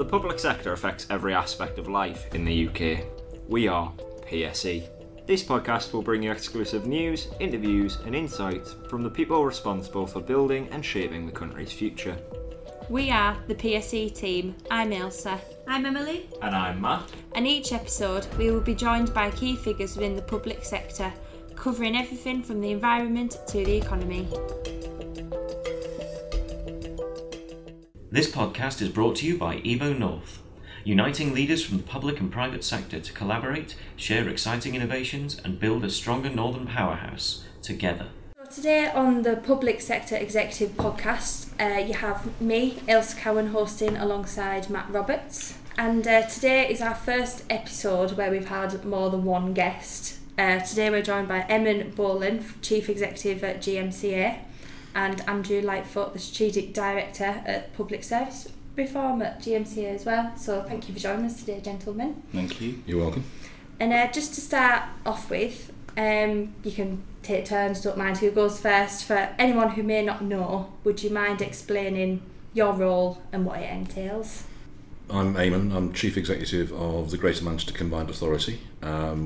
The public sector affects every aspect of life in the UK. We are PSE. This podcast will bring you exclusive news, interviews and insights from the people responsible for building and shaping the country's future. We are the PSE team. I'm Ilsa. I'm Emily. And I'm Matt. And each episode we will be joined by key figures within the public sector, covering everything from the environment to the economy. This podcast is brought to you by Evo North, uniting leaders from the public and private sector to collaborate, share exciting innovations and build a stronger Northern powerhouse together. Today on the Public Sector Executive Podcast, you have me, Ilse Cowan, hosting alongside Matt Roberts. And today is our first episode where we've had more than one guest. Today we're joined by Eamonn Boylan, Chief Executive at GMCA, and Andrew Lightfoot, the Strategic Director at Public Service Reform at GMCA as well. So thank you for joining us today, gentlemen. Thank you. You're welcome. And just to start off with, you can take turns, don't mind who goes first. For anyone who may not know, would you mind explaining your role and what it entails? I'm Eamonn, I'm Chief Executive of the Greater Manchester Combined Authority,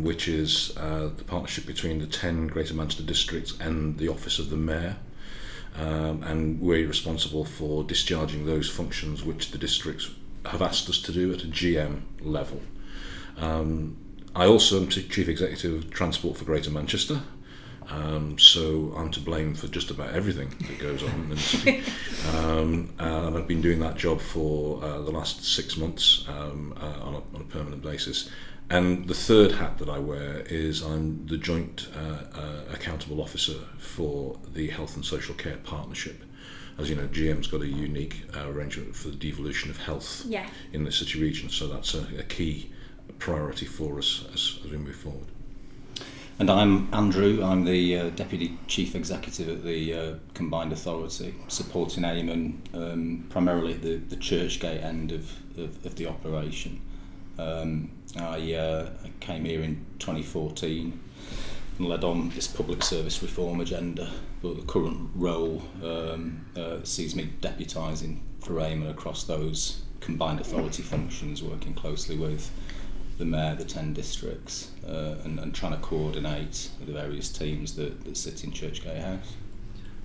which is the partnership between the 10 Greater Manchester districts and the Office of the Mayor. And we're responsible for discharging those functions which the districts have asked us to do at a GM level. I also am Chief Executive of Transport for Greater Manchester, so I'm to blame for just about everything that goes on in the city. And I've been doing that job for the last 6 months on a permanent basis. And the third hat that I wear is I'm the Joint Accountable Officer for the Health and Social Care Partnership. As you know, GM's got a unique arrangement for the devolution of health in the city region, so that's a key priority for us as we move forward. And I'm Andrew, I'm the Deputy Chief Executive at the Combined Authority, supporting Eamonn primarily at the Churchgate end of the operation. I came here in 2014 and led on this public service reform agenda, but the current role sees me deputising for Eamonn across those combined authority functions, working closely with the Mayor, the 10 districts, and trying to coordinate the various teams that sit in Churchgate House.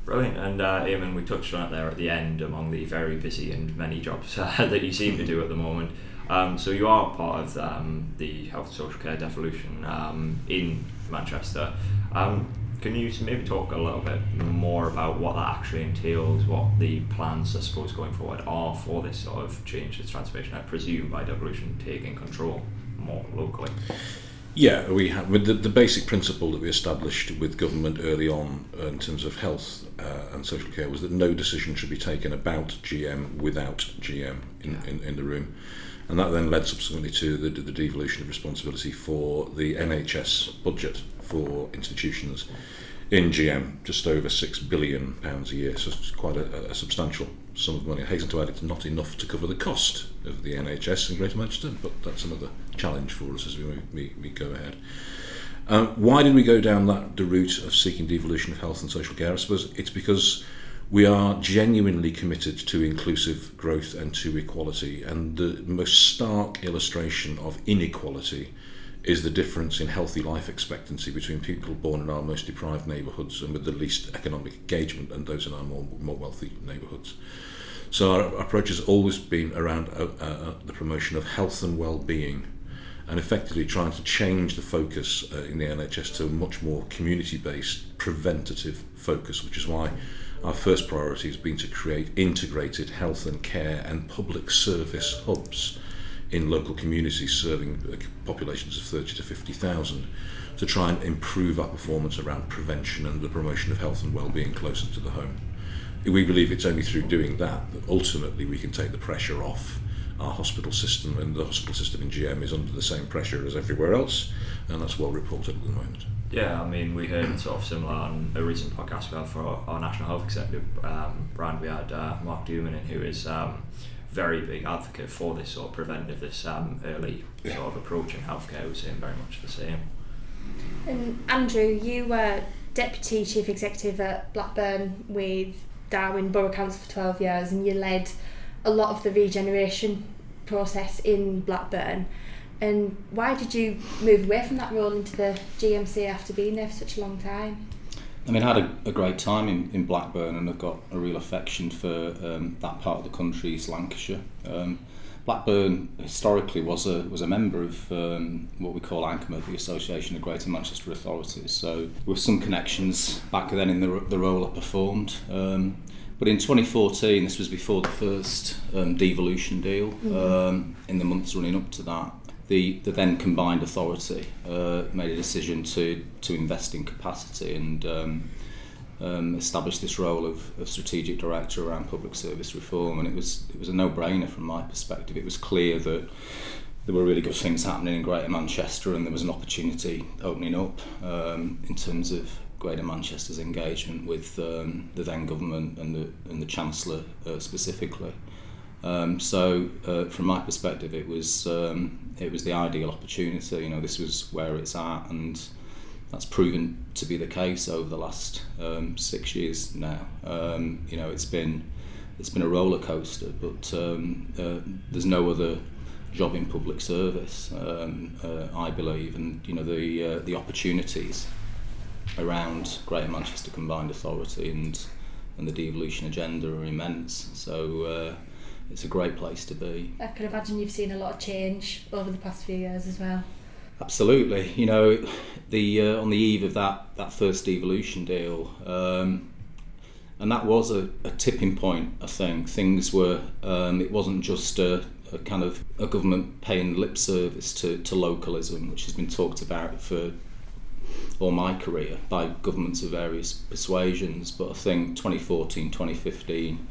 Brilliant, and Eamonn, we touched on it there at the end among the very busy and many jobs that you seem to do at the moment. So you are part of the Health and Social Care Devolution in Manchester. Can you maybe talk a little bit more about what that actually entails, what the plans, I suppose, going forward are for this sort of change, this transformation, I presume, by devolution taking control more locally? Yeah, we have the basic principle that we established with government early on in terms of health and social care was that no decision should be taken about GM without GM in the room, and that then led subsequently to the devolution of responsibility for the NHS budget for institutions in GM, just over £6 billion a year, so it's quite a substantial sum of money. I hasten to add it's not enough to cover the cost of the NHS in Greater Manchester, but that's another challenge for us as we go ahead. Why did we go down the route of seeking devolution of health and social care? I suppose it's because we are genuinely committed to inclusive growth and to equality, and the most stark illustration of inequality is the difference in healthy life expectancy between people born in our most deprived neighbourhoods and with the least economic engagement and those in our more wealthy neighbourhoods. So our approach has always been around the promotion of health and well-being, and effectively trying to change the focus in the NHS to a much more community-based preventative focus, which is why our first priority has been to create integrated health and care and public service hubs in local communities serving populations of 30 to 50,000 to try and improve our performance around prevention and the promotion of health and well-being closer to the home. We believe it's only through doing that that ultimately we can take the pressure off our hospital system, and the hospital system in GM is under the same pressure as everywhere else, and that's well reported at the moment. Yeah, I mean, we heard sort of similar on a recent podcast we had for our National Health Executive brand. We had Mark Dumanin, who is very big advocate for this sort of preventive, this early sort of approach in healthcare. We're seeing very much the same. And Andrew, you were Deputy Chief Executive at Blackburn with Darwin Borough Council for 12 years, and you led a lot of the regeneration process in Blackburn. And why did you move away from that role into the GMC after being there for such a long time? I mean, I had a great time in Blackburn, and I've got a real affection for that part of the country, East Lancashire. Blackburn historically was a member of what we call AGMA, the Association of Greater Manchester Authorities. So there were some connections back then in the role I performed. But in 2014, this was before the first devolution deal, in the months running up to that, the then combined authority made a decision to invest in capacity and establish this role of strategic director around public service reform, and it was a no-brainer from my perspective. It was clear that there were really good things happening in Greater Manchester, and there was an opportunity opening up in terms of Greater Manchester's engagement with the then government and the Chancellor specifically. From my perspective, it was the ideal opportunity. You know, this was where it's at, and that's proven to be the case over the last 6 years now. You know, it's been a roller coaster, but there's no other job in public service, I believe, and you know the opportunities around Greater Manchester Combined Authority and the devolution agenda are immense. So. It's a great place to be. I can imagine you've seen a lot of change over the past few years as well. Absolutely. You know, on the eve of that first devolution deal, and that was a tipping point, I think. Things were, it wasn't just a kind of a government paying lip service to localism, which has been talked about for all my career by governments of various persuasions, but I think 2014, 2015,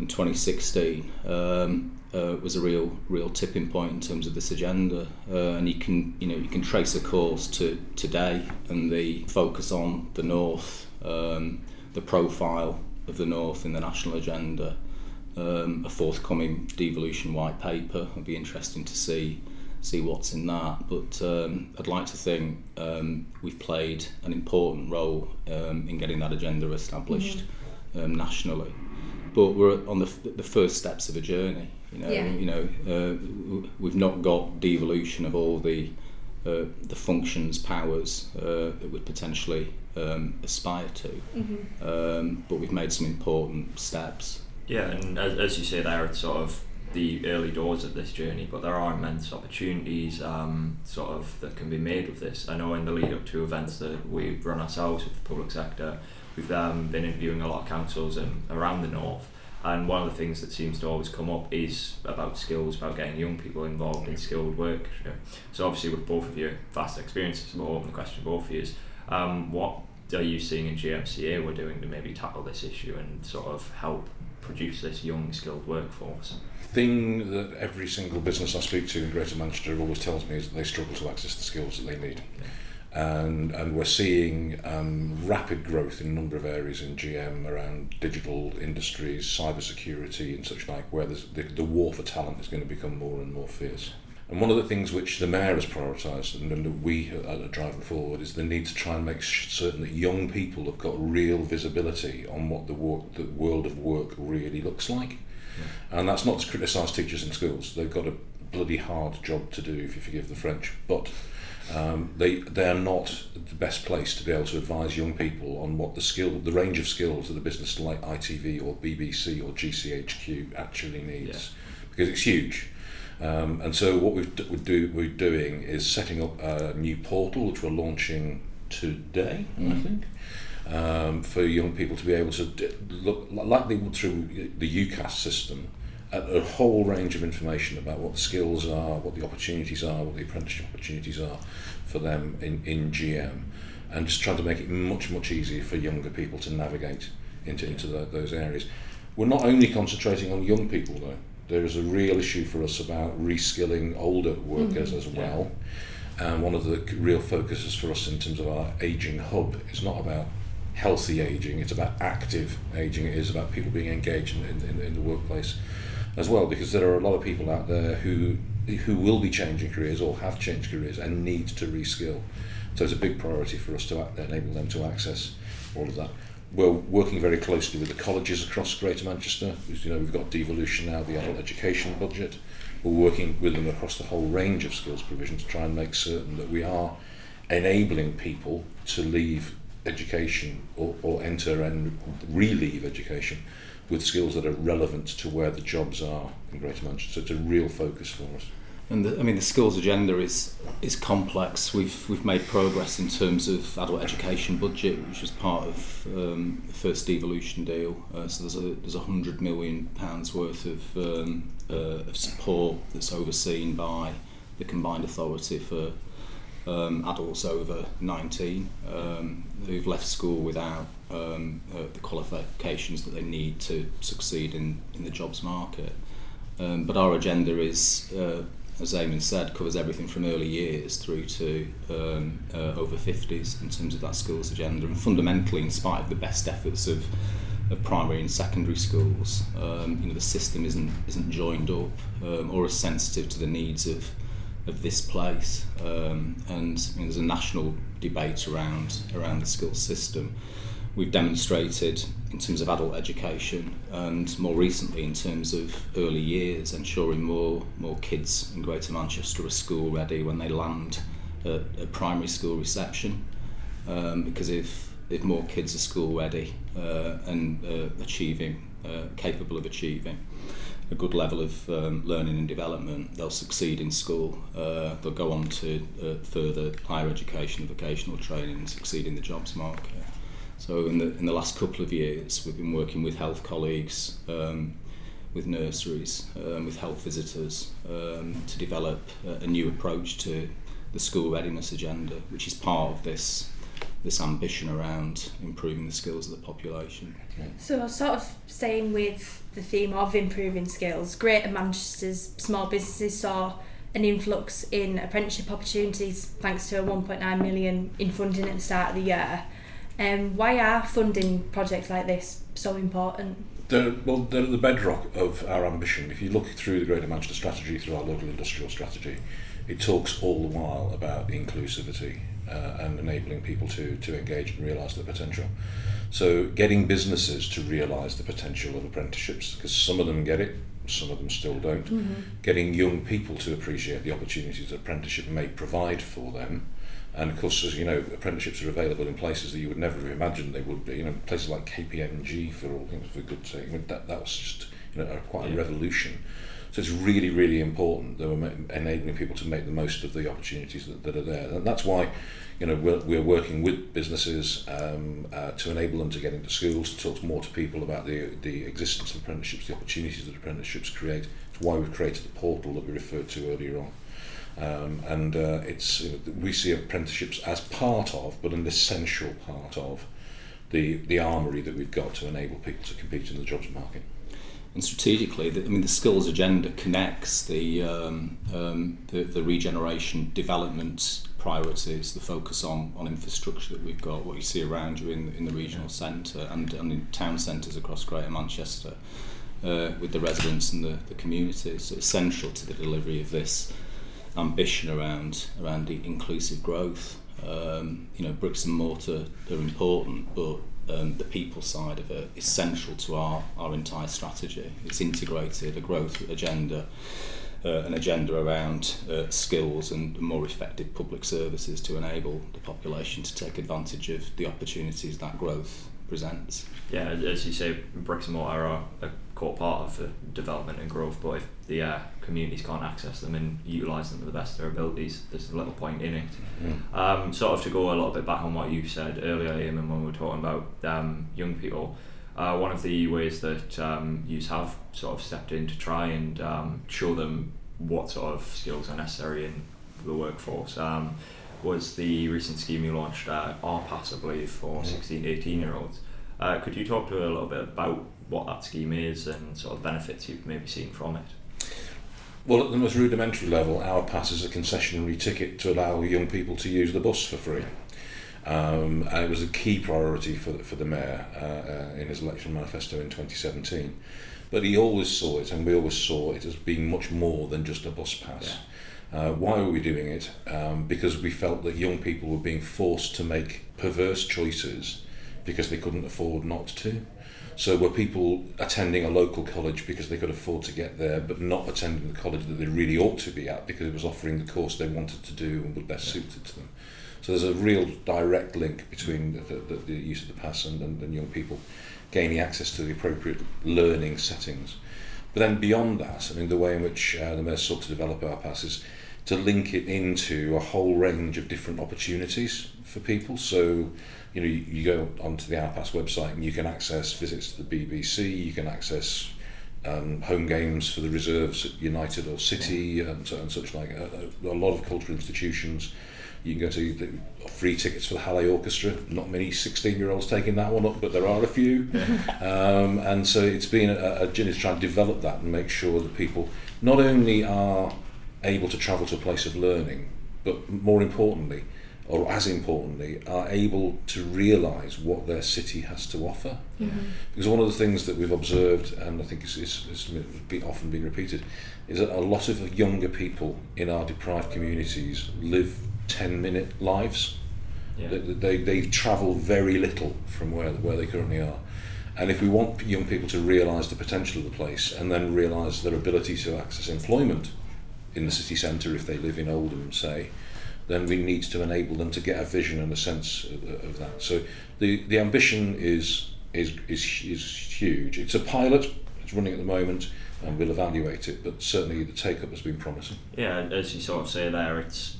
in 2016 was a real tipping point in terms of this agenda, and you can trace a course to today and the focus on the North, the profile of the North in the national agenda, a forthcoming devolution white paper. It'll be interesting to see what's in that, but I'd like to think we've played an important role in getting that agenda established nationally. But we're on the first steps of a journey. We've not got devolution of all the functions, powers that we'd potentially aspire to. Mm-hmm. But we've made some important steps. Yeah, and as you say there, it's sort of the early doors of this journey, but there are immense opportunities that can be made with this. I know in the lead up to events that we've run ourselves with the public sector, we've been interviewing a lot of councils around the North, and one of the things that seems to always come up is about skills, about getting young people involved in skilled work. So obviously with both of your vast experiences, we're open the question to both of you is, what are you seeing in GMCA we're doing to maybe tackle this issue and sort of help produce this young skilled workforce? The thing that every single business I speak to in Greater Manchester always tells me is that they struggle to access the skills that they need. Yeah. And we're seeing rapid growth in a number of areas in GM around digital industries, cybersecurity and such like, where the war for talent is going to become more and more fierce. And one of the things which the Mayor has prioritised and that we are driving forward is the need to try and make certain that young people have got real visibility on what the world of work really looks like. Yeah. And that's not to criticise teachers in schools. They've got a bloody hard job to do, if you forgive the French, but they are not the best place to be able to advise young people on what the range of skills that a business like ITV or BBC or GCHQ actually needs, because it's huge. And so what we're doing is setting up a new portal, which we're launching today, I think, for young people to be able to look, like they would through the UCAS system, a whole range of information about what the skills are, what the opportunities are, what the apprenticeship opportunities are for them in GM, and just trying to make it much, much easier for younger people to navigate into those areas. We're not only concentrating on young people though. There is a real issue for us about reskilling older workers as well. And one of the real focuses for us in terms of our ageing hub is not about healthy ageing, it's about active ageing. It is about people being engaged in the workplace as well, because there are a lot of people out there who will be changing careers or have changed careers and need to reskill. So it's a big priority for us to enable them to access all of that. We're working very closely with the colleges across Greater Manchester. As you know, we've got devolution now, the adult education budget. We're working with them across the whole range of skills provision to try and make certain that we are enabling people to leave education or enter and re-leave education with skills that are relevant to where the jobs are in Greater Manchester. So it's a real focus for us. And the skills agenda is complex. We've made progress in terms of adult education budget, which was part of the first devolution deal. So there's £100 million worth of support that's overseen by the Combined Authority for adults over 19 who've left school without the qualifications that they need to succeed in the jobs market. But our agenda is, as Eamon said, covers everything from early years through to over 50s in terms of that skills agenda. And fundamentally, in spite of the best efforts of primary and secondary schools, the system isn't joined up or as sensitive to the needs of this place. There's a national debate around the skills system. We've demonstrated in terms of adult education and more recently in terms of early years, ensuring more kids in Greater Manchester are school ready when they land at primary school reception, because if more kids are school ready and capable of achieving a good level of learning and development, they'll succeed in school, they'll go on to further higher education, vocational training and succeed in the jobs market. So in the last couple of years, we've been working with health colleagues, with nurseries, with health visitors, to develop a new approach to the school readiness agenda, which is part of this ambition around improving the skills of the population. So sort of staying with the theme of improving skills, Greater Manchester's small businesses saw an influx in apprenticeship opportunities thanks to a 1.9 million in funding at the start of the year. Why are funding projects like this so important? They're at the bedrock of our ambition. If you look through the Greater Manchester strategy, through our local industrial strategy, it talks all the while about inclusivity and enabling people to engage and realise their potential. So getting businesses to realise the potential of apprenticeships, because some of them get it, some of them still don't. Mm-hmm. Getting young people to appreciate the opportunities that apprenticeship may provide for them. And of course, as you know, apprenticeships are available in places that you would never have imagined they would be. You know, places like KPMG, for all things for good sake. I mean, that was just quite a revolution. So it's really, really important that we're enabling people to make the most of the opportunities that are there. And that's why, we're working with businesses to enable them to get into schools, to talk more to people about the existence of apprenticeships, the opportunities that apprenticeships create. It's why we've created the portal that we referred to earlier on. We see apprenticeships as part of, but an essential part of, the armoury that we've got to enable people to compete in the jobs market. And strategically, the skills agenda connects the regeneration development priorities, the focus on infrastructure that we've got, what you see around you in the regional centre and in town centres across Greater Manchester, with the residents and the community. So it's central to the delivery of this ambition around the inclusive growth. Bricks and mortar are important, but the people side of it is central to our entire strategy. It's integrated a growth agenda, an agenda around skills and more effective public services to enable the population to take advantage of the opportunities that growth presents. Yeah, as you say, bricks and mortar are a core part of the development and growth, but if the communities can't access them and utilise them to the best of their abilities, there's a little point in it. Mm-hmm. Sort of to go a little bit back on what you said earlier, Eamon, when we were talking about young people, one of the ways that you have sort of stepped in to try and show them what sort of skills are necessary in the workforce was the recent scheme you launched, Our Pass, I believe, for 16-18-year-olds. Could you talk to a little bit about what that scheme is and sort of benefits you've maybe seen from it? Well, at the most rudimentary level, Our Pass is a concessionary ticket to allow young people to use the bus for free. And it was a key priority for the Mayor in his election manifesto in 2017. But he always saw it, and we always saw it, as being much more than just a bus pass. Yeah. Why were we doing it? Because we felt that young people were being forced to make perverse choices because they couldn't afford not to. So were people attending a local college because they could afford to get there, but not attending the college that they really ought to be at because it was offering the course they wanted to do and was best suited to them? So there's a real direct link between the use of the pass and young people gaining access to the appropriate learning settings. But then beyond that, I mean, the way in which the Mayor sought to develop Our Pass is to link it into a whole range of different opportunities for people. So, you know, you go onto the Our Pass website and you can access visits to the BBC, you can access home games for the reserves at United or City and such like, a lot of cultural institutions. You can go to the free tickets for the Hallé Orchestra. Not many 16-year-olds taking that one up, but there are a few. And so it's been a journey to try and develop that and make sure that people not only are able to travel to a place of learning, but more importantly, or as importantly, are able to realise what their city has to offer. Mm-hmm. Because one of the things that we've observed, and I think it's often been repeated, is that a lot of younger people in our deprived communities live 10-minute lives. Yeah. They travel very little from where they currently are. And if we want young people to realise the potential of the place and then realise their ability to access employment in the city centre if they live in Oldham, say, then we need to enable them to get a vision and a sense of that. So the ambition is huge. It's a pilot, it's running at the moment, and we'll evaluate it, but certainly the take-up has been promising. Yeah, as you sort of say there, it's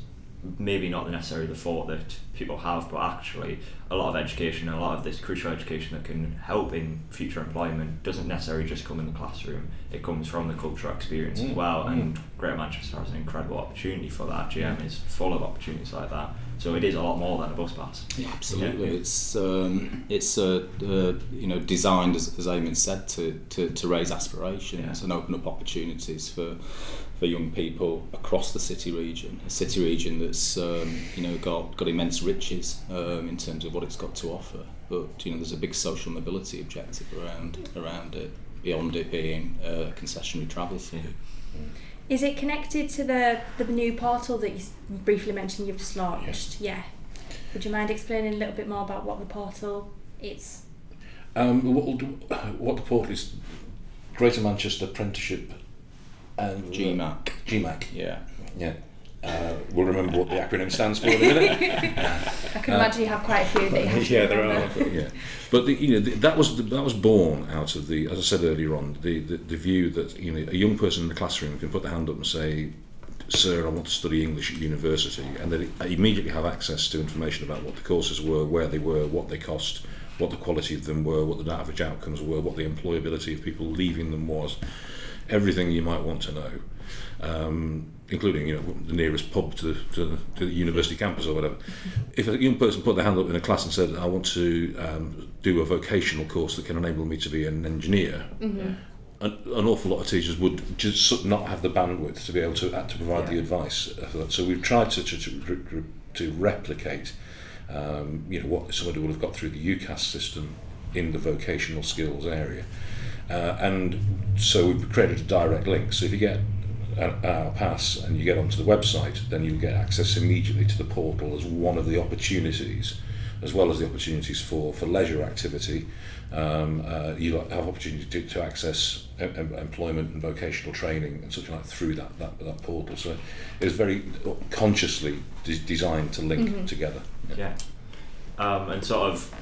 maybe not necessarily the thought that people have, but actually a lot of education, a lot of this crucial education that can help in future employment doesn't necessarily just come in the classroom, it comes from the cultural experience as well, and Greater Manchester has an incredible opportunity for that. GM is full of opportunities like that, so it is a lot more than a bus pass. Yeah, absolutely. Yeah. It's you know, designed, as Eamonn said, to raise aspirations and open up opportunities for young people across the city region, a city region that's you know, got immense riches in terms of what it's got to offer, but you know, there's a big social mobility objective around it, beyond it being concessionary travel for you. Is it connected to the new portal that you briefly mentioned you've just launched? Yeah. Would you mind explaining a little bit more about what the portal is? What the portal is, Greater Manchester Apprenticeship and GMAC. Yeah. We'll remember what the acronym stands for in a minute. I can imagine you have quite a few that you have. Yeah, there are. But that was born out of the, as I said earlier on, the view that, you know, a young person in the classroom can put their hand up and say, "Sir, I want to study English at university," and they immediately have access to information about what the courses were, where they were, what they cost, what the quality of them were, what the average outcomes were, what the employability of people leaving them was, everything you might want to know. Including, you know, the nearest pub to the university campus or whatever. If a young person put their hand up in a class and said, "I want to do a vocational course that can enable me to be an engineer," an awful lot of teachers would just not have the bandwidth to be able to provide the advice for that. So we've tried to replicate, you know, what somebody would have got through the UCAS system in the vocational skills area, and so we've created a direct link. So if you get Our Pass and you get onto the website, then you get access immediately to the portal as one of the opportunities, as well as the opportunities for leisure activity. You have opportunity to access employment and vocational training and such like through that portal. So it's very consciously designed to link together. And sort of,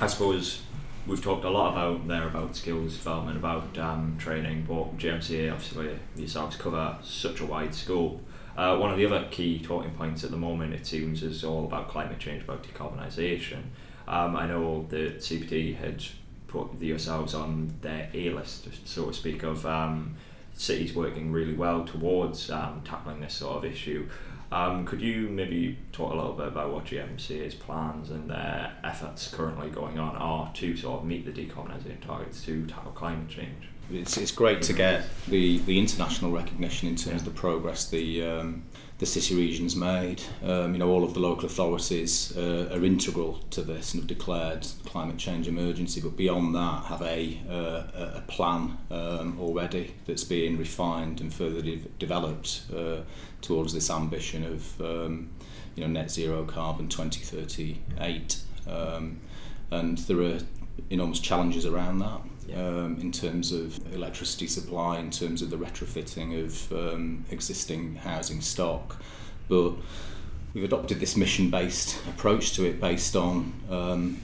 I suppose, we've talked a lot about skills development, about training, but GMCA, obviously, yourselves cover such a wide scope. One of the other key talking points at the moment, it seems, is all about climate change, about decarbonisation. I know the CPT had put yourselves on their A list, so to speak, of cities working really well towards tackling this sort of issue. Could you maybe talk a little bit about what GMCA's plans and their efforts currently going on are to sort of meet the decarbonisation targets to tackle climate change? It's great to get the international recognition in terms of the progress the city region's made. You know, all of the local authorities are integral to this and have declared climate change emergency, but beyond that have a plan already that's being refined and further developed towards this ambition of net zero carbon 2038. and there are enormous challenges around that. Yeah. In terms of electricity supply, in terms of the retrofitting of existing housing stock. But we've adopted this mission-based approach to it based on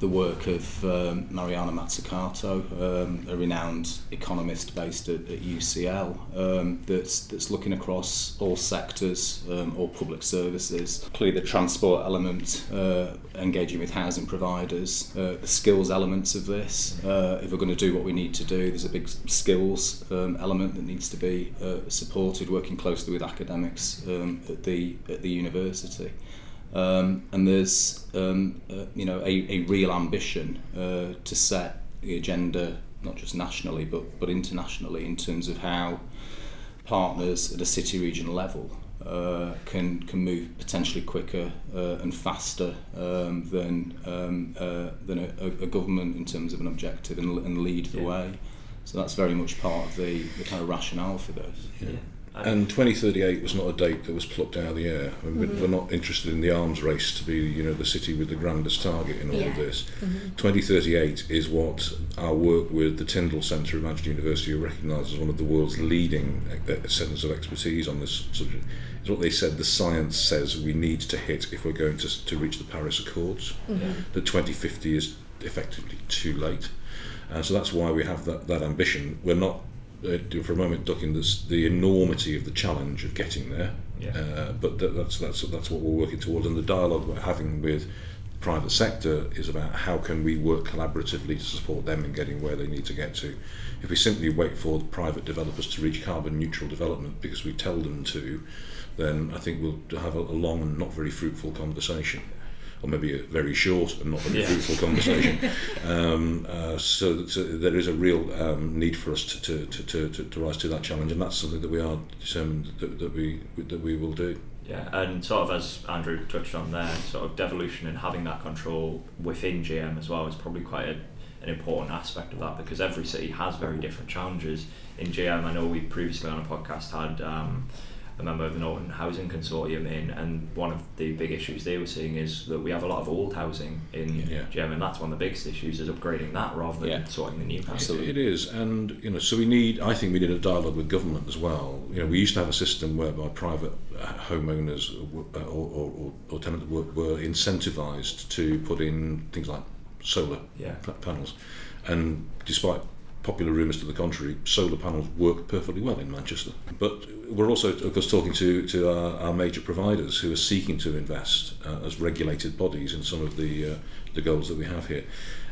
the work of Mariana Mazzucato, a renowned economist based at UCL, that's looking across all sectors, all public services, clearly the transport element, engaging with housing providers, the skills elements of this. If we're going to do what we need to do, there's a big skills element that needs to be supported, working closely with academics at the university. And there's a real ambition to set the agenda, not just nationally but internationally, in terms of how partners at a city region level can move potentially quicker and faster than a government in terms of an objective and lead the way. So that's very much part of the kind of rationale for those. Yeah. Yeah. And 2038 was not a date that was plucked out of the air. I mean, we're not interested in the arms race to be, the city with the grandest target in all of this. 2038 is what our work with the Tyndall Centre of Manchester University are recognised as one of the world's leading centres of expertise on this subject. It's what they said the science says we need to hit if we're going to reach the Paris Accords. That 2050 is effectively too late. So that's why we have that ambition. We're not for a moment ducking the enormity of the challenge of getting there, but that's what we're working towards, and the dialogue we're having with the private sector is about how can we work collaboratively to support them in getting where they need to get to. If we simply wait for the private developers to reach carbon neutral development because we tell them to, then I think we'll have a long and not very fruitful conversation. Or maybe a very short and not very fruitful conversation. So there is a real need for us to rise to that challenge, and that's something that we are determined that we will do. Yeah, and sort of as Andrew touched on there, sort of devolution and having that control within GM as well is probably quite an important aspect of that, because every city has very different challenges. In GM, I know we previously on a podcast had a member of the Norton housing consortium in, and one of the big issues they were seeing is that we have a lot of old housing in GM, and that's one of the biggest issues, is upgrading that rather than sorting the new housing. Absolutely, it is, and so I think we need a dialogue with government as well. We used to have a system whereby private homeowners or tenants were incentivised to put in things like solar panels, and despite popular rumours to the contrary, solar panels work perfectly well in Manchester. But we're also, of course, talking to our major providers who are seeking to invest as regulated bodies in some of the goals that we have here.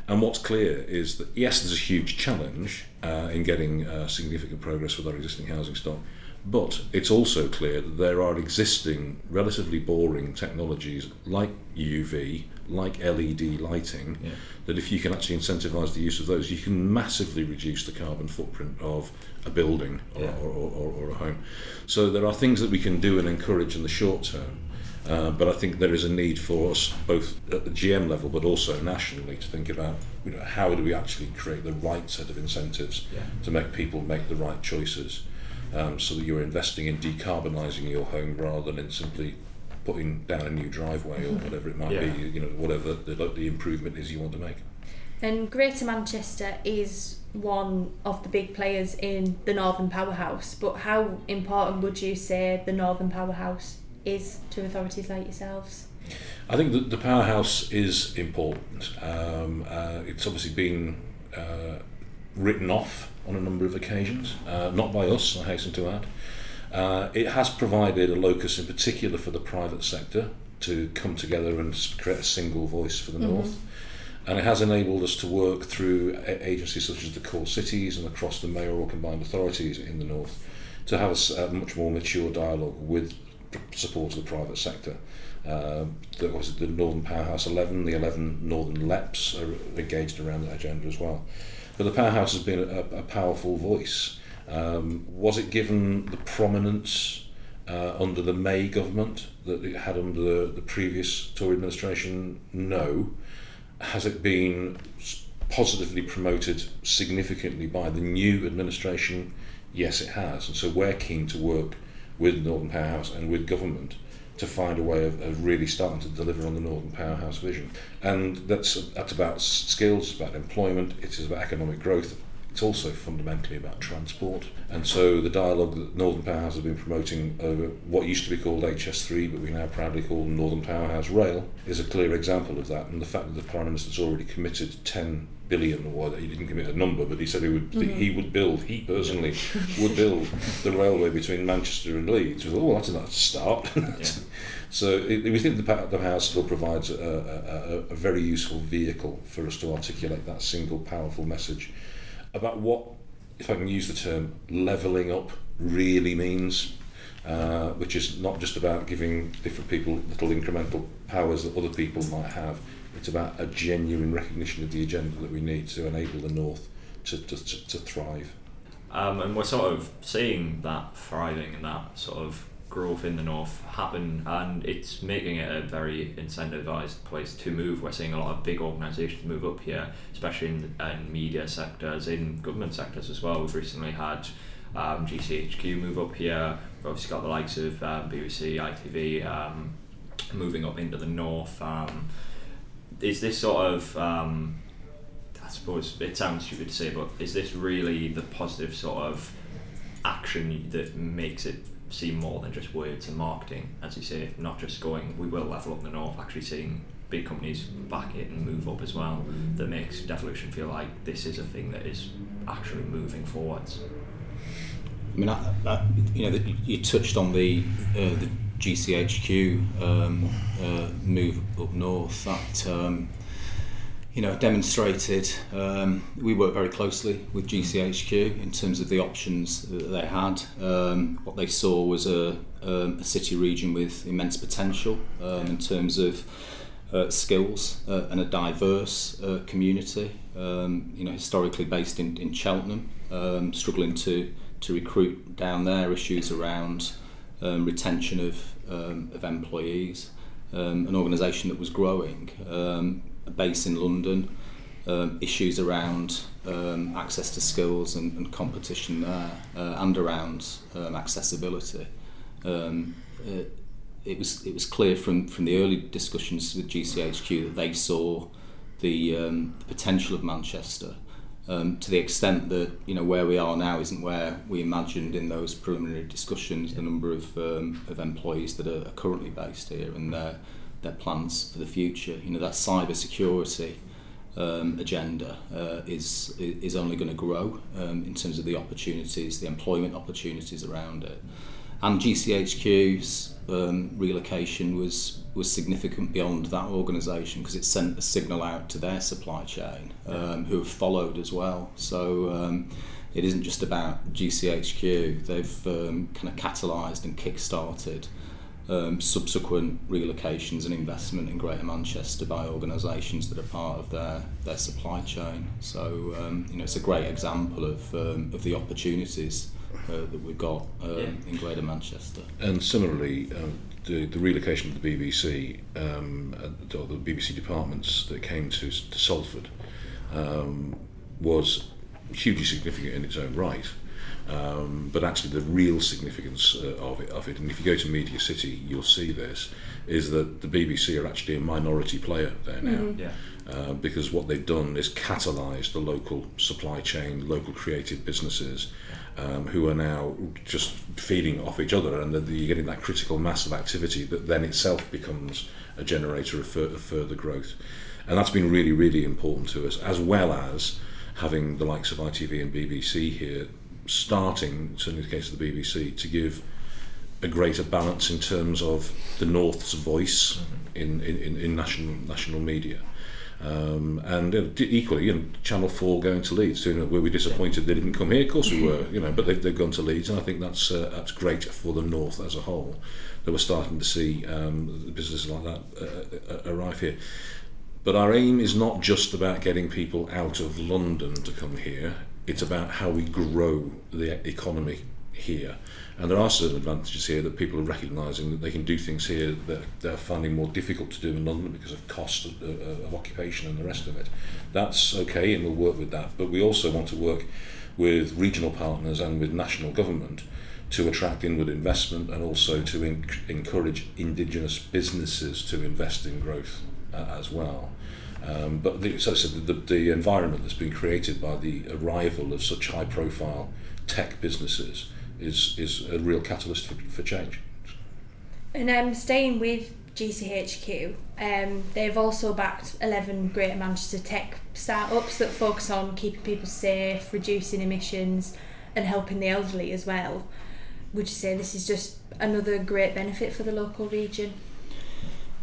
And what's clear is that, yes, there's a huge challenge in getting significant progress with our existing housing stock, but it's also clear that there are existing, relatively boring technologies like UV, like LED lighting, that if you can actually incentivise the use of those, you can massively reduce the carbon footprint of a building or a home. So there are things that we can do and encourage in the short term, but I think there is a need for us, both at the GM level but also nationally, to think about how do we actually create the right set of incentives to make people make the right choices, so that you're investing in decarbonising your home rather than in simply putting down a new driveway or whatever it might be, whatever the improvement is you want to make. And Greater Manchester is one of the big players in the Northern Powerhouse, but how important would you say the Northern Powerhouse is to authorities like yourselves? I think that the Powerhouse is important. It's obviously been written off on a number of occasions, not by us, I hasten to add. It has provided a locus in particular for the private sector to come together and create a single voice for the North. And it has enabled us to work through agencies such as the core cities and across the mayoral combined authorities in the North to have a much more mature dialogue with support of the private sector. That was the Northern Powerhouse 11, the 11 Northern LEPs are engaged around that agenda as well. But the Powerhouse has been a powerful voice. Was it given the prominence under the May government that it had under the previous Tory administration? No. Has it been positively promoted significantly by the new administration? Yes, it has. And so we're keen to work with Northern Powerhouse and with government to find a way of really starting to deliver on the Northern Powerhouse vision. And that's about skills, it's about employment, it is about economic growth. It's also fundamentally about transport. And so the dialogue that Northern Powerhouse has been promoting over what used to be called HS3, but we now proudly call Northern Powerhouse Rail, is a clear example of that. And the fact that the Prime Minister's already committed 10 billion, or he didn't commit a number, but he said he personally would build the railway between Manchester and Leeds. We thought, oh, that's a start. Yeah. So we think the House still provides a very useful vehicle for us to articulate that single powerful message about what, if I can use the term, levelling up really means, which is not just about giving different people little incremental powers that other people might have. It's about a genuine recognition of the agenda that we need to enable the North to thrive. And we're sort of seeing that thriving and that sort of growth in the North happen, and it's making it a very incentivised place to move. We're seeing a lot of big organisations move up here, especially in media sectors, in government sectors as well. We've recently had GCHQ move up here. We've obviously got the likes of BBC, ITV moving up into the North. Is this sort of, I suppose it sounds stupid to say, but is this really the positive sort of action that makes it see more than just words and marketing, as you say, not just going, we will level up the North, actually seeing big companies back it and move up as well, that makes devolution feel like this is a thing that is actually moving forwards? I mean, you touched on the GCHQ move up north that demonstrated. We worked very closely with GCHQ in terms of the options that they had. What they saw was a city region with immense potential in terms of skills and a diverse community. Historically based in Cheltenham, struggling to recruit down there. Issues around retention of employees. An organisation that was growing. A base in London, issues around access to skills and competition there, and around accessibility. It was clear from the early discussions with GCHQ that they saw the potential of Manchester, to the extent that where we are now isn't where we imagined in those preliminary discussions. The number of employees that are currently based here and their plans for the future. That cybersecurity agenda is only going to grow in terms of the opportunities, the employment opportunities around it. And GCHQ's relocation was significant beyond that organisation because it sent a signal out to their supply chain, who have followed as well. So it isn't just about GCHQ. They've kind of catalysed and kick-started subsequent relocations and investment in Greater Manchester by organisations that are part of their supply chain. So it's a great example of the opportunities that we've got in Greater Manchester. And similarly, the relocation of the BBC, or the BBC departments that came to Salford, was hugely significant in its own right. But actually the real significance of it, and if you go to Media City you'll see this, is that the BBC are actually a minority player there now. Mm-hmm. Because what they've done is catalysed the local supply chain, local creative businesses, who are now just feeding off each other, and you're getting that critical mass of activity that then itself becomes a generator of further growth. And that's been really, really important to us, as well as having the likes of ITV and BBC here starting, certainly in the case of the BBC, to give a greater balance in terms of the North's voice in national media, and equally, Channel 4 going to Leeds. Were we disappointed they didn't come here? Of course we were, but they've gone to Leeds, and I think that's great for the North as a whole, that we're starting to see businesses like that arrive here. But our aim is not just about getting people out of London to come here. It's about how we grow the economy here. And there are certain advantages here that people are recognising, that they can do things here that they're finding more difficult to do in London because of cost of occupation and the rest of it. That's okay, and we'll work with that. But we also want to work with regional partners and with national government to attract inward investment and also to encourage indigenous businesses to invest in growth as well. But the environment that's been created by the arrival of such high-profile tech businesses is a real catalyst for change. And staying with GCHQ, they've also backed 11 Greater Manchester tech startups that focus on keeping people safe, reducing emissions and helping the elderly as well. Would you say this is just another great benefit for the local region?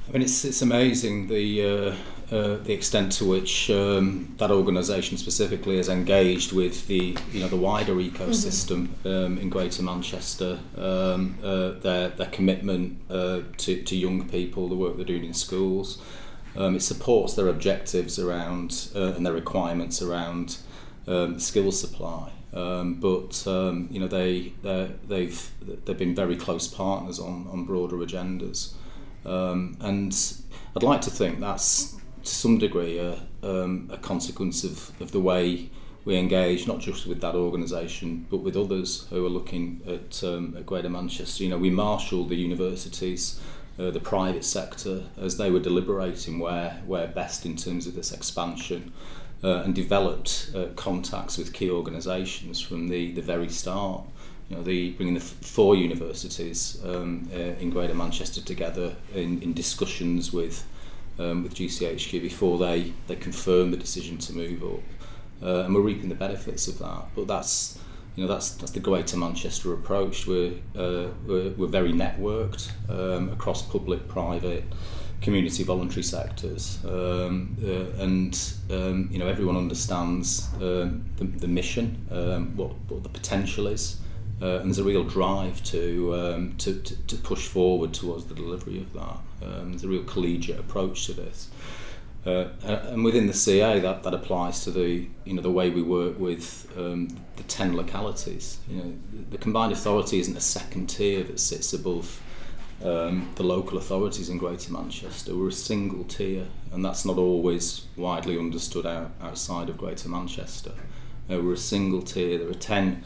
I mean, it's amazing the extent to which that organisation specifically is engaged with the wider ecosystem in Greater Manchester. Their commitment to young people, the work they're doing in schools, it supports their objectives around and their requirements around skill supply. They've been very close partners on broader agendas. And I'd like to think that's to some degree a consequence of the way we engage, not just with that organisation, but with others who are looking at Greater Manchester. You know, we marshalled the universities, the private sector, as they were deliberating where best in terms of this expansion, and developed contacts with key organisations from the very start. You know, bringing the four universities in Greater Manchester together in discussions with GCHQ before they confirmed the decision to move up, and we're reaping the benefits of that. But that's the Greater Manchester approach. We're very networked across public, private, community, voluntary sectors, and everyone understands the mission, what the potential is. And there's a real drive to push forward towards the delivery of that. There's a real collegiate approach to this, and within the CA that applies to the way we work with the 10 localities. You know, the combined authority isn't a second tier that sits above the local authorities in Greater Manchester. We're a single tier, and that's not always widely understood outside of Greater Manchester. We're a single tier. There are 10.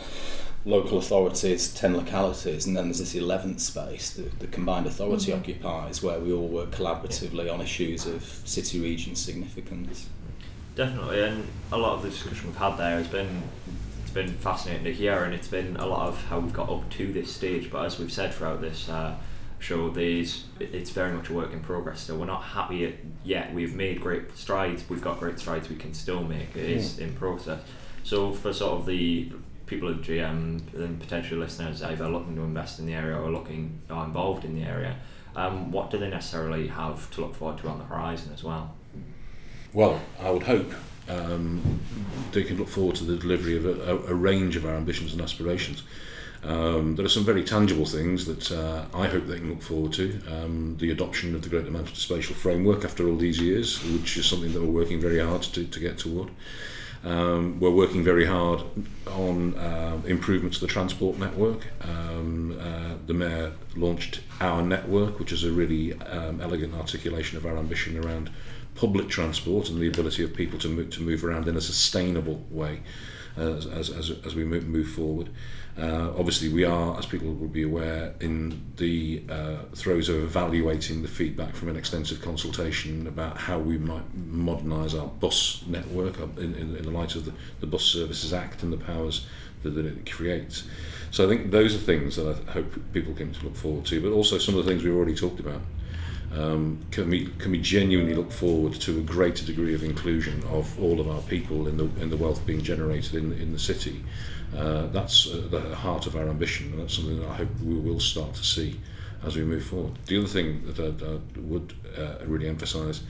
Local authorities, 10 localities, and then there's this 11th space the combined authority occupies, where we all work collaboratively on issues of city region significance. Definitely, and a lot of the discussion we've had there has been, it's been fascinating to hear, and it's been a lot of how we've got up to this stage. But as we've said throughout this show, it's very much a work in progress. So we're not happy yet. We've made great strides. We've got great strides we can still make. It is in process. So for sort of the people at GM and potential listeners either looking to invest in the area or looking or involved in the area, what do they necessarily have to look forward to on the horizon as well? Well, I would hope they can look forward to the delivery of a range of our ambitions and aspirations. There are some very tangible things that I hope they can look forward to. The adoption of the Greater Manchester Spatial Framework after all these years, which is something that we're working very hard to get toward. We're working very hard on improvements to the transport network. The Mayor launched Our Network, which is a really elegant articulation of our ambition around public transport and the ability of people to move around in a sustainable way as we move forward. Obviously, we are, as people will be aware, in the throes of evaluating the feedback from an extensive consultation about how we might modernise our bus network in the light of the Bus Services Act and the powers that it creates. So I think those are things that I hope people can look forward to, but also some of the things we've already talked about. Can we genuinely look forward to a greater degree of inclusion of all of our people in the wealth being generated in the city? That's the heart of our ambition, and that's something that I hope we will start to see as we move forward. The other thing that I would really emphasise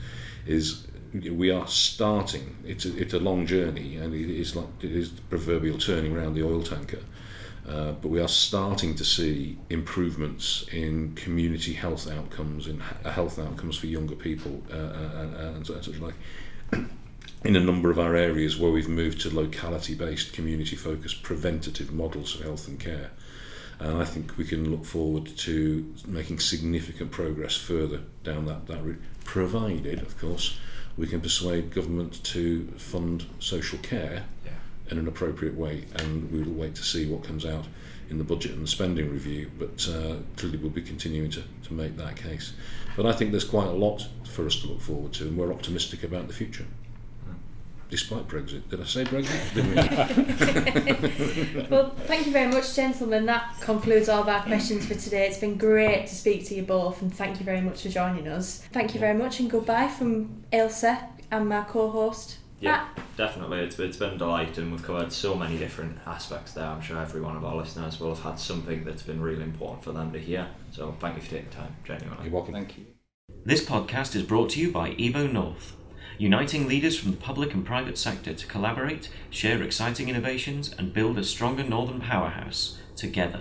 is we are starting. It's a long journey, and it is the proverbial turning around the oil tanker. But we are starting to see improvements in community health outcomes, in health outcomes for younger people, and such like, in a number of our areas where we've moved to locality-based, community-focused, preventative models of health and care. And I think we can look forward to making significant progress further down that route, provided, of course, we can persuade government to fund social care in an appropriate way, and we will wait to see what comes out in the budget and the spending review, but clearly we'll be continuing to make that case. But I think there's quite a lot for us to look forward to, and we're optimistic about the future. Despite Brexit. Did I say Brexit? Didn't we? Well, thank you very much, gentlemen. That concludes all of our questions for today. It's been great to speak to you both, and thank you very much for joining us. Thank you very much, and goodbye from Ilsa and my co-host. Yeah, definitely. It's been a delight, and we've covered so many different aspects there. I'm sure every one of our listeners will have had something that's been really important for them to hear. So thank you for taking the time, genuinely. You're welcome. Thank you. This podcast is brought to you by Evo North, uniting leaders from the public and private sector to collaborate, share exciting innovations, and build a stronger Northern powerhouse together.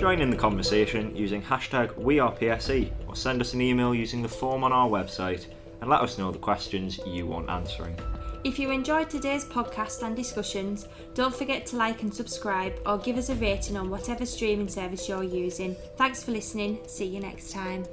Join in the conversation using #WeArePSE or send us an email using the form on our website and let us know the questions you want answering. If you enjoyed today's podcast and discussions, don't forget to like and subscribe or give us a rating on whatever streaming service you're using. Thanks for listening. See you next time.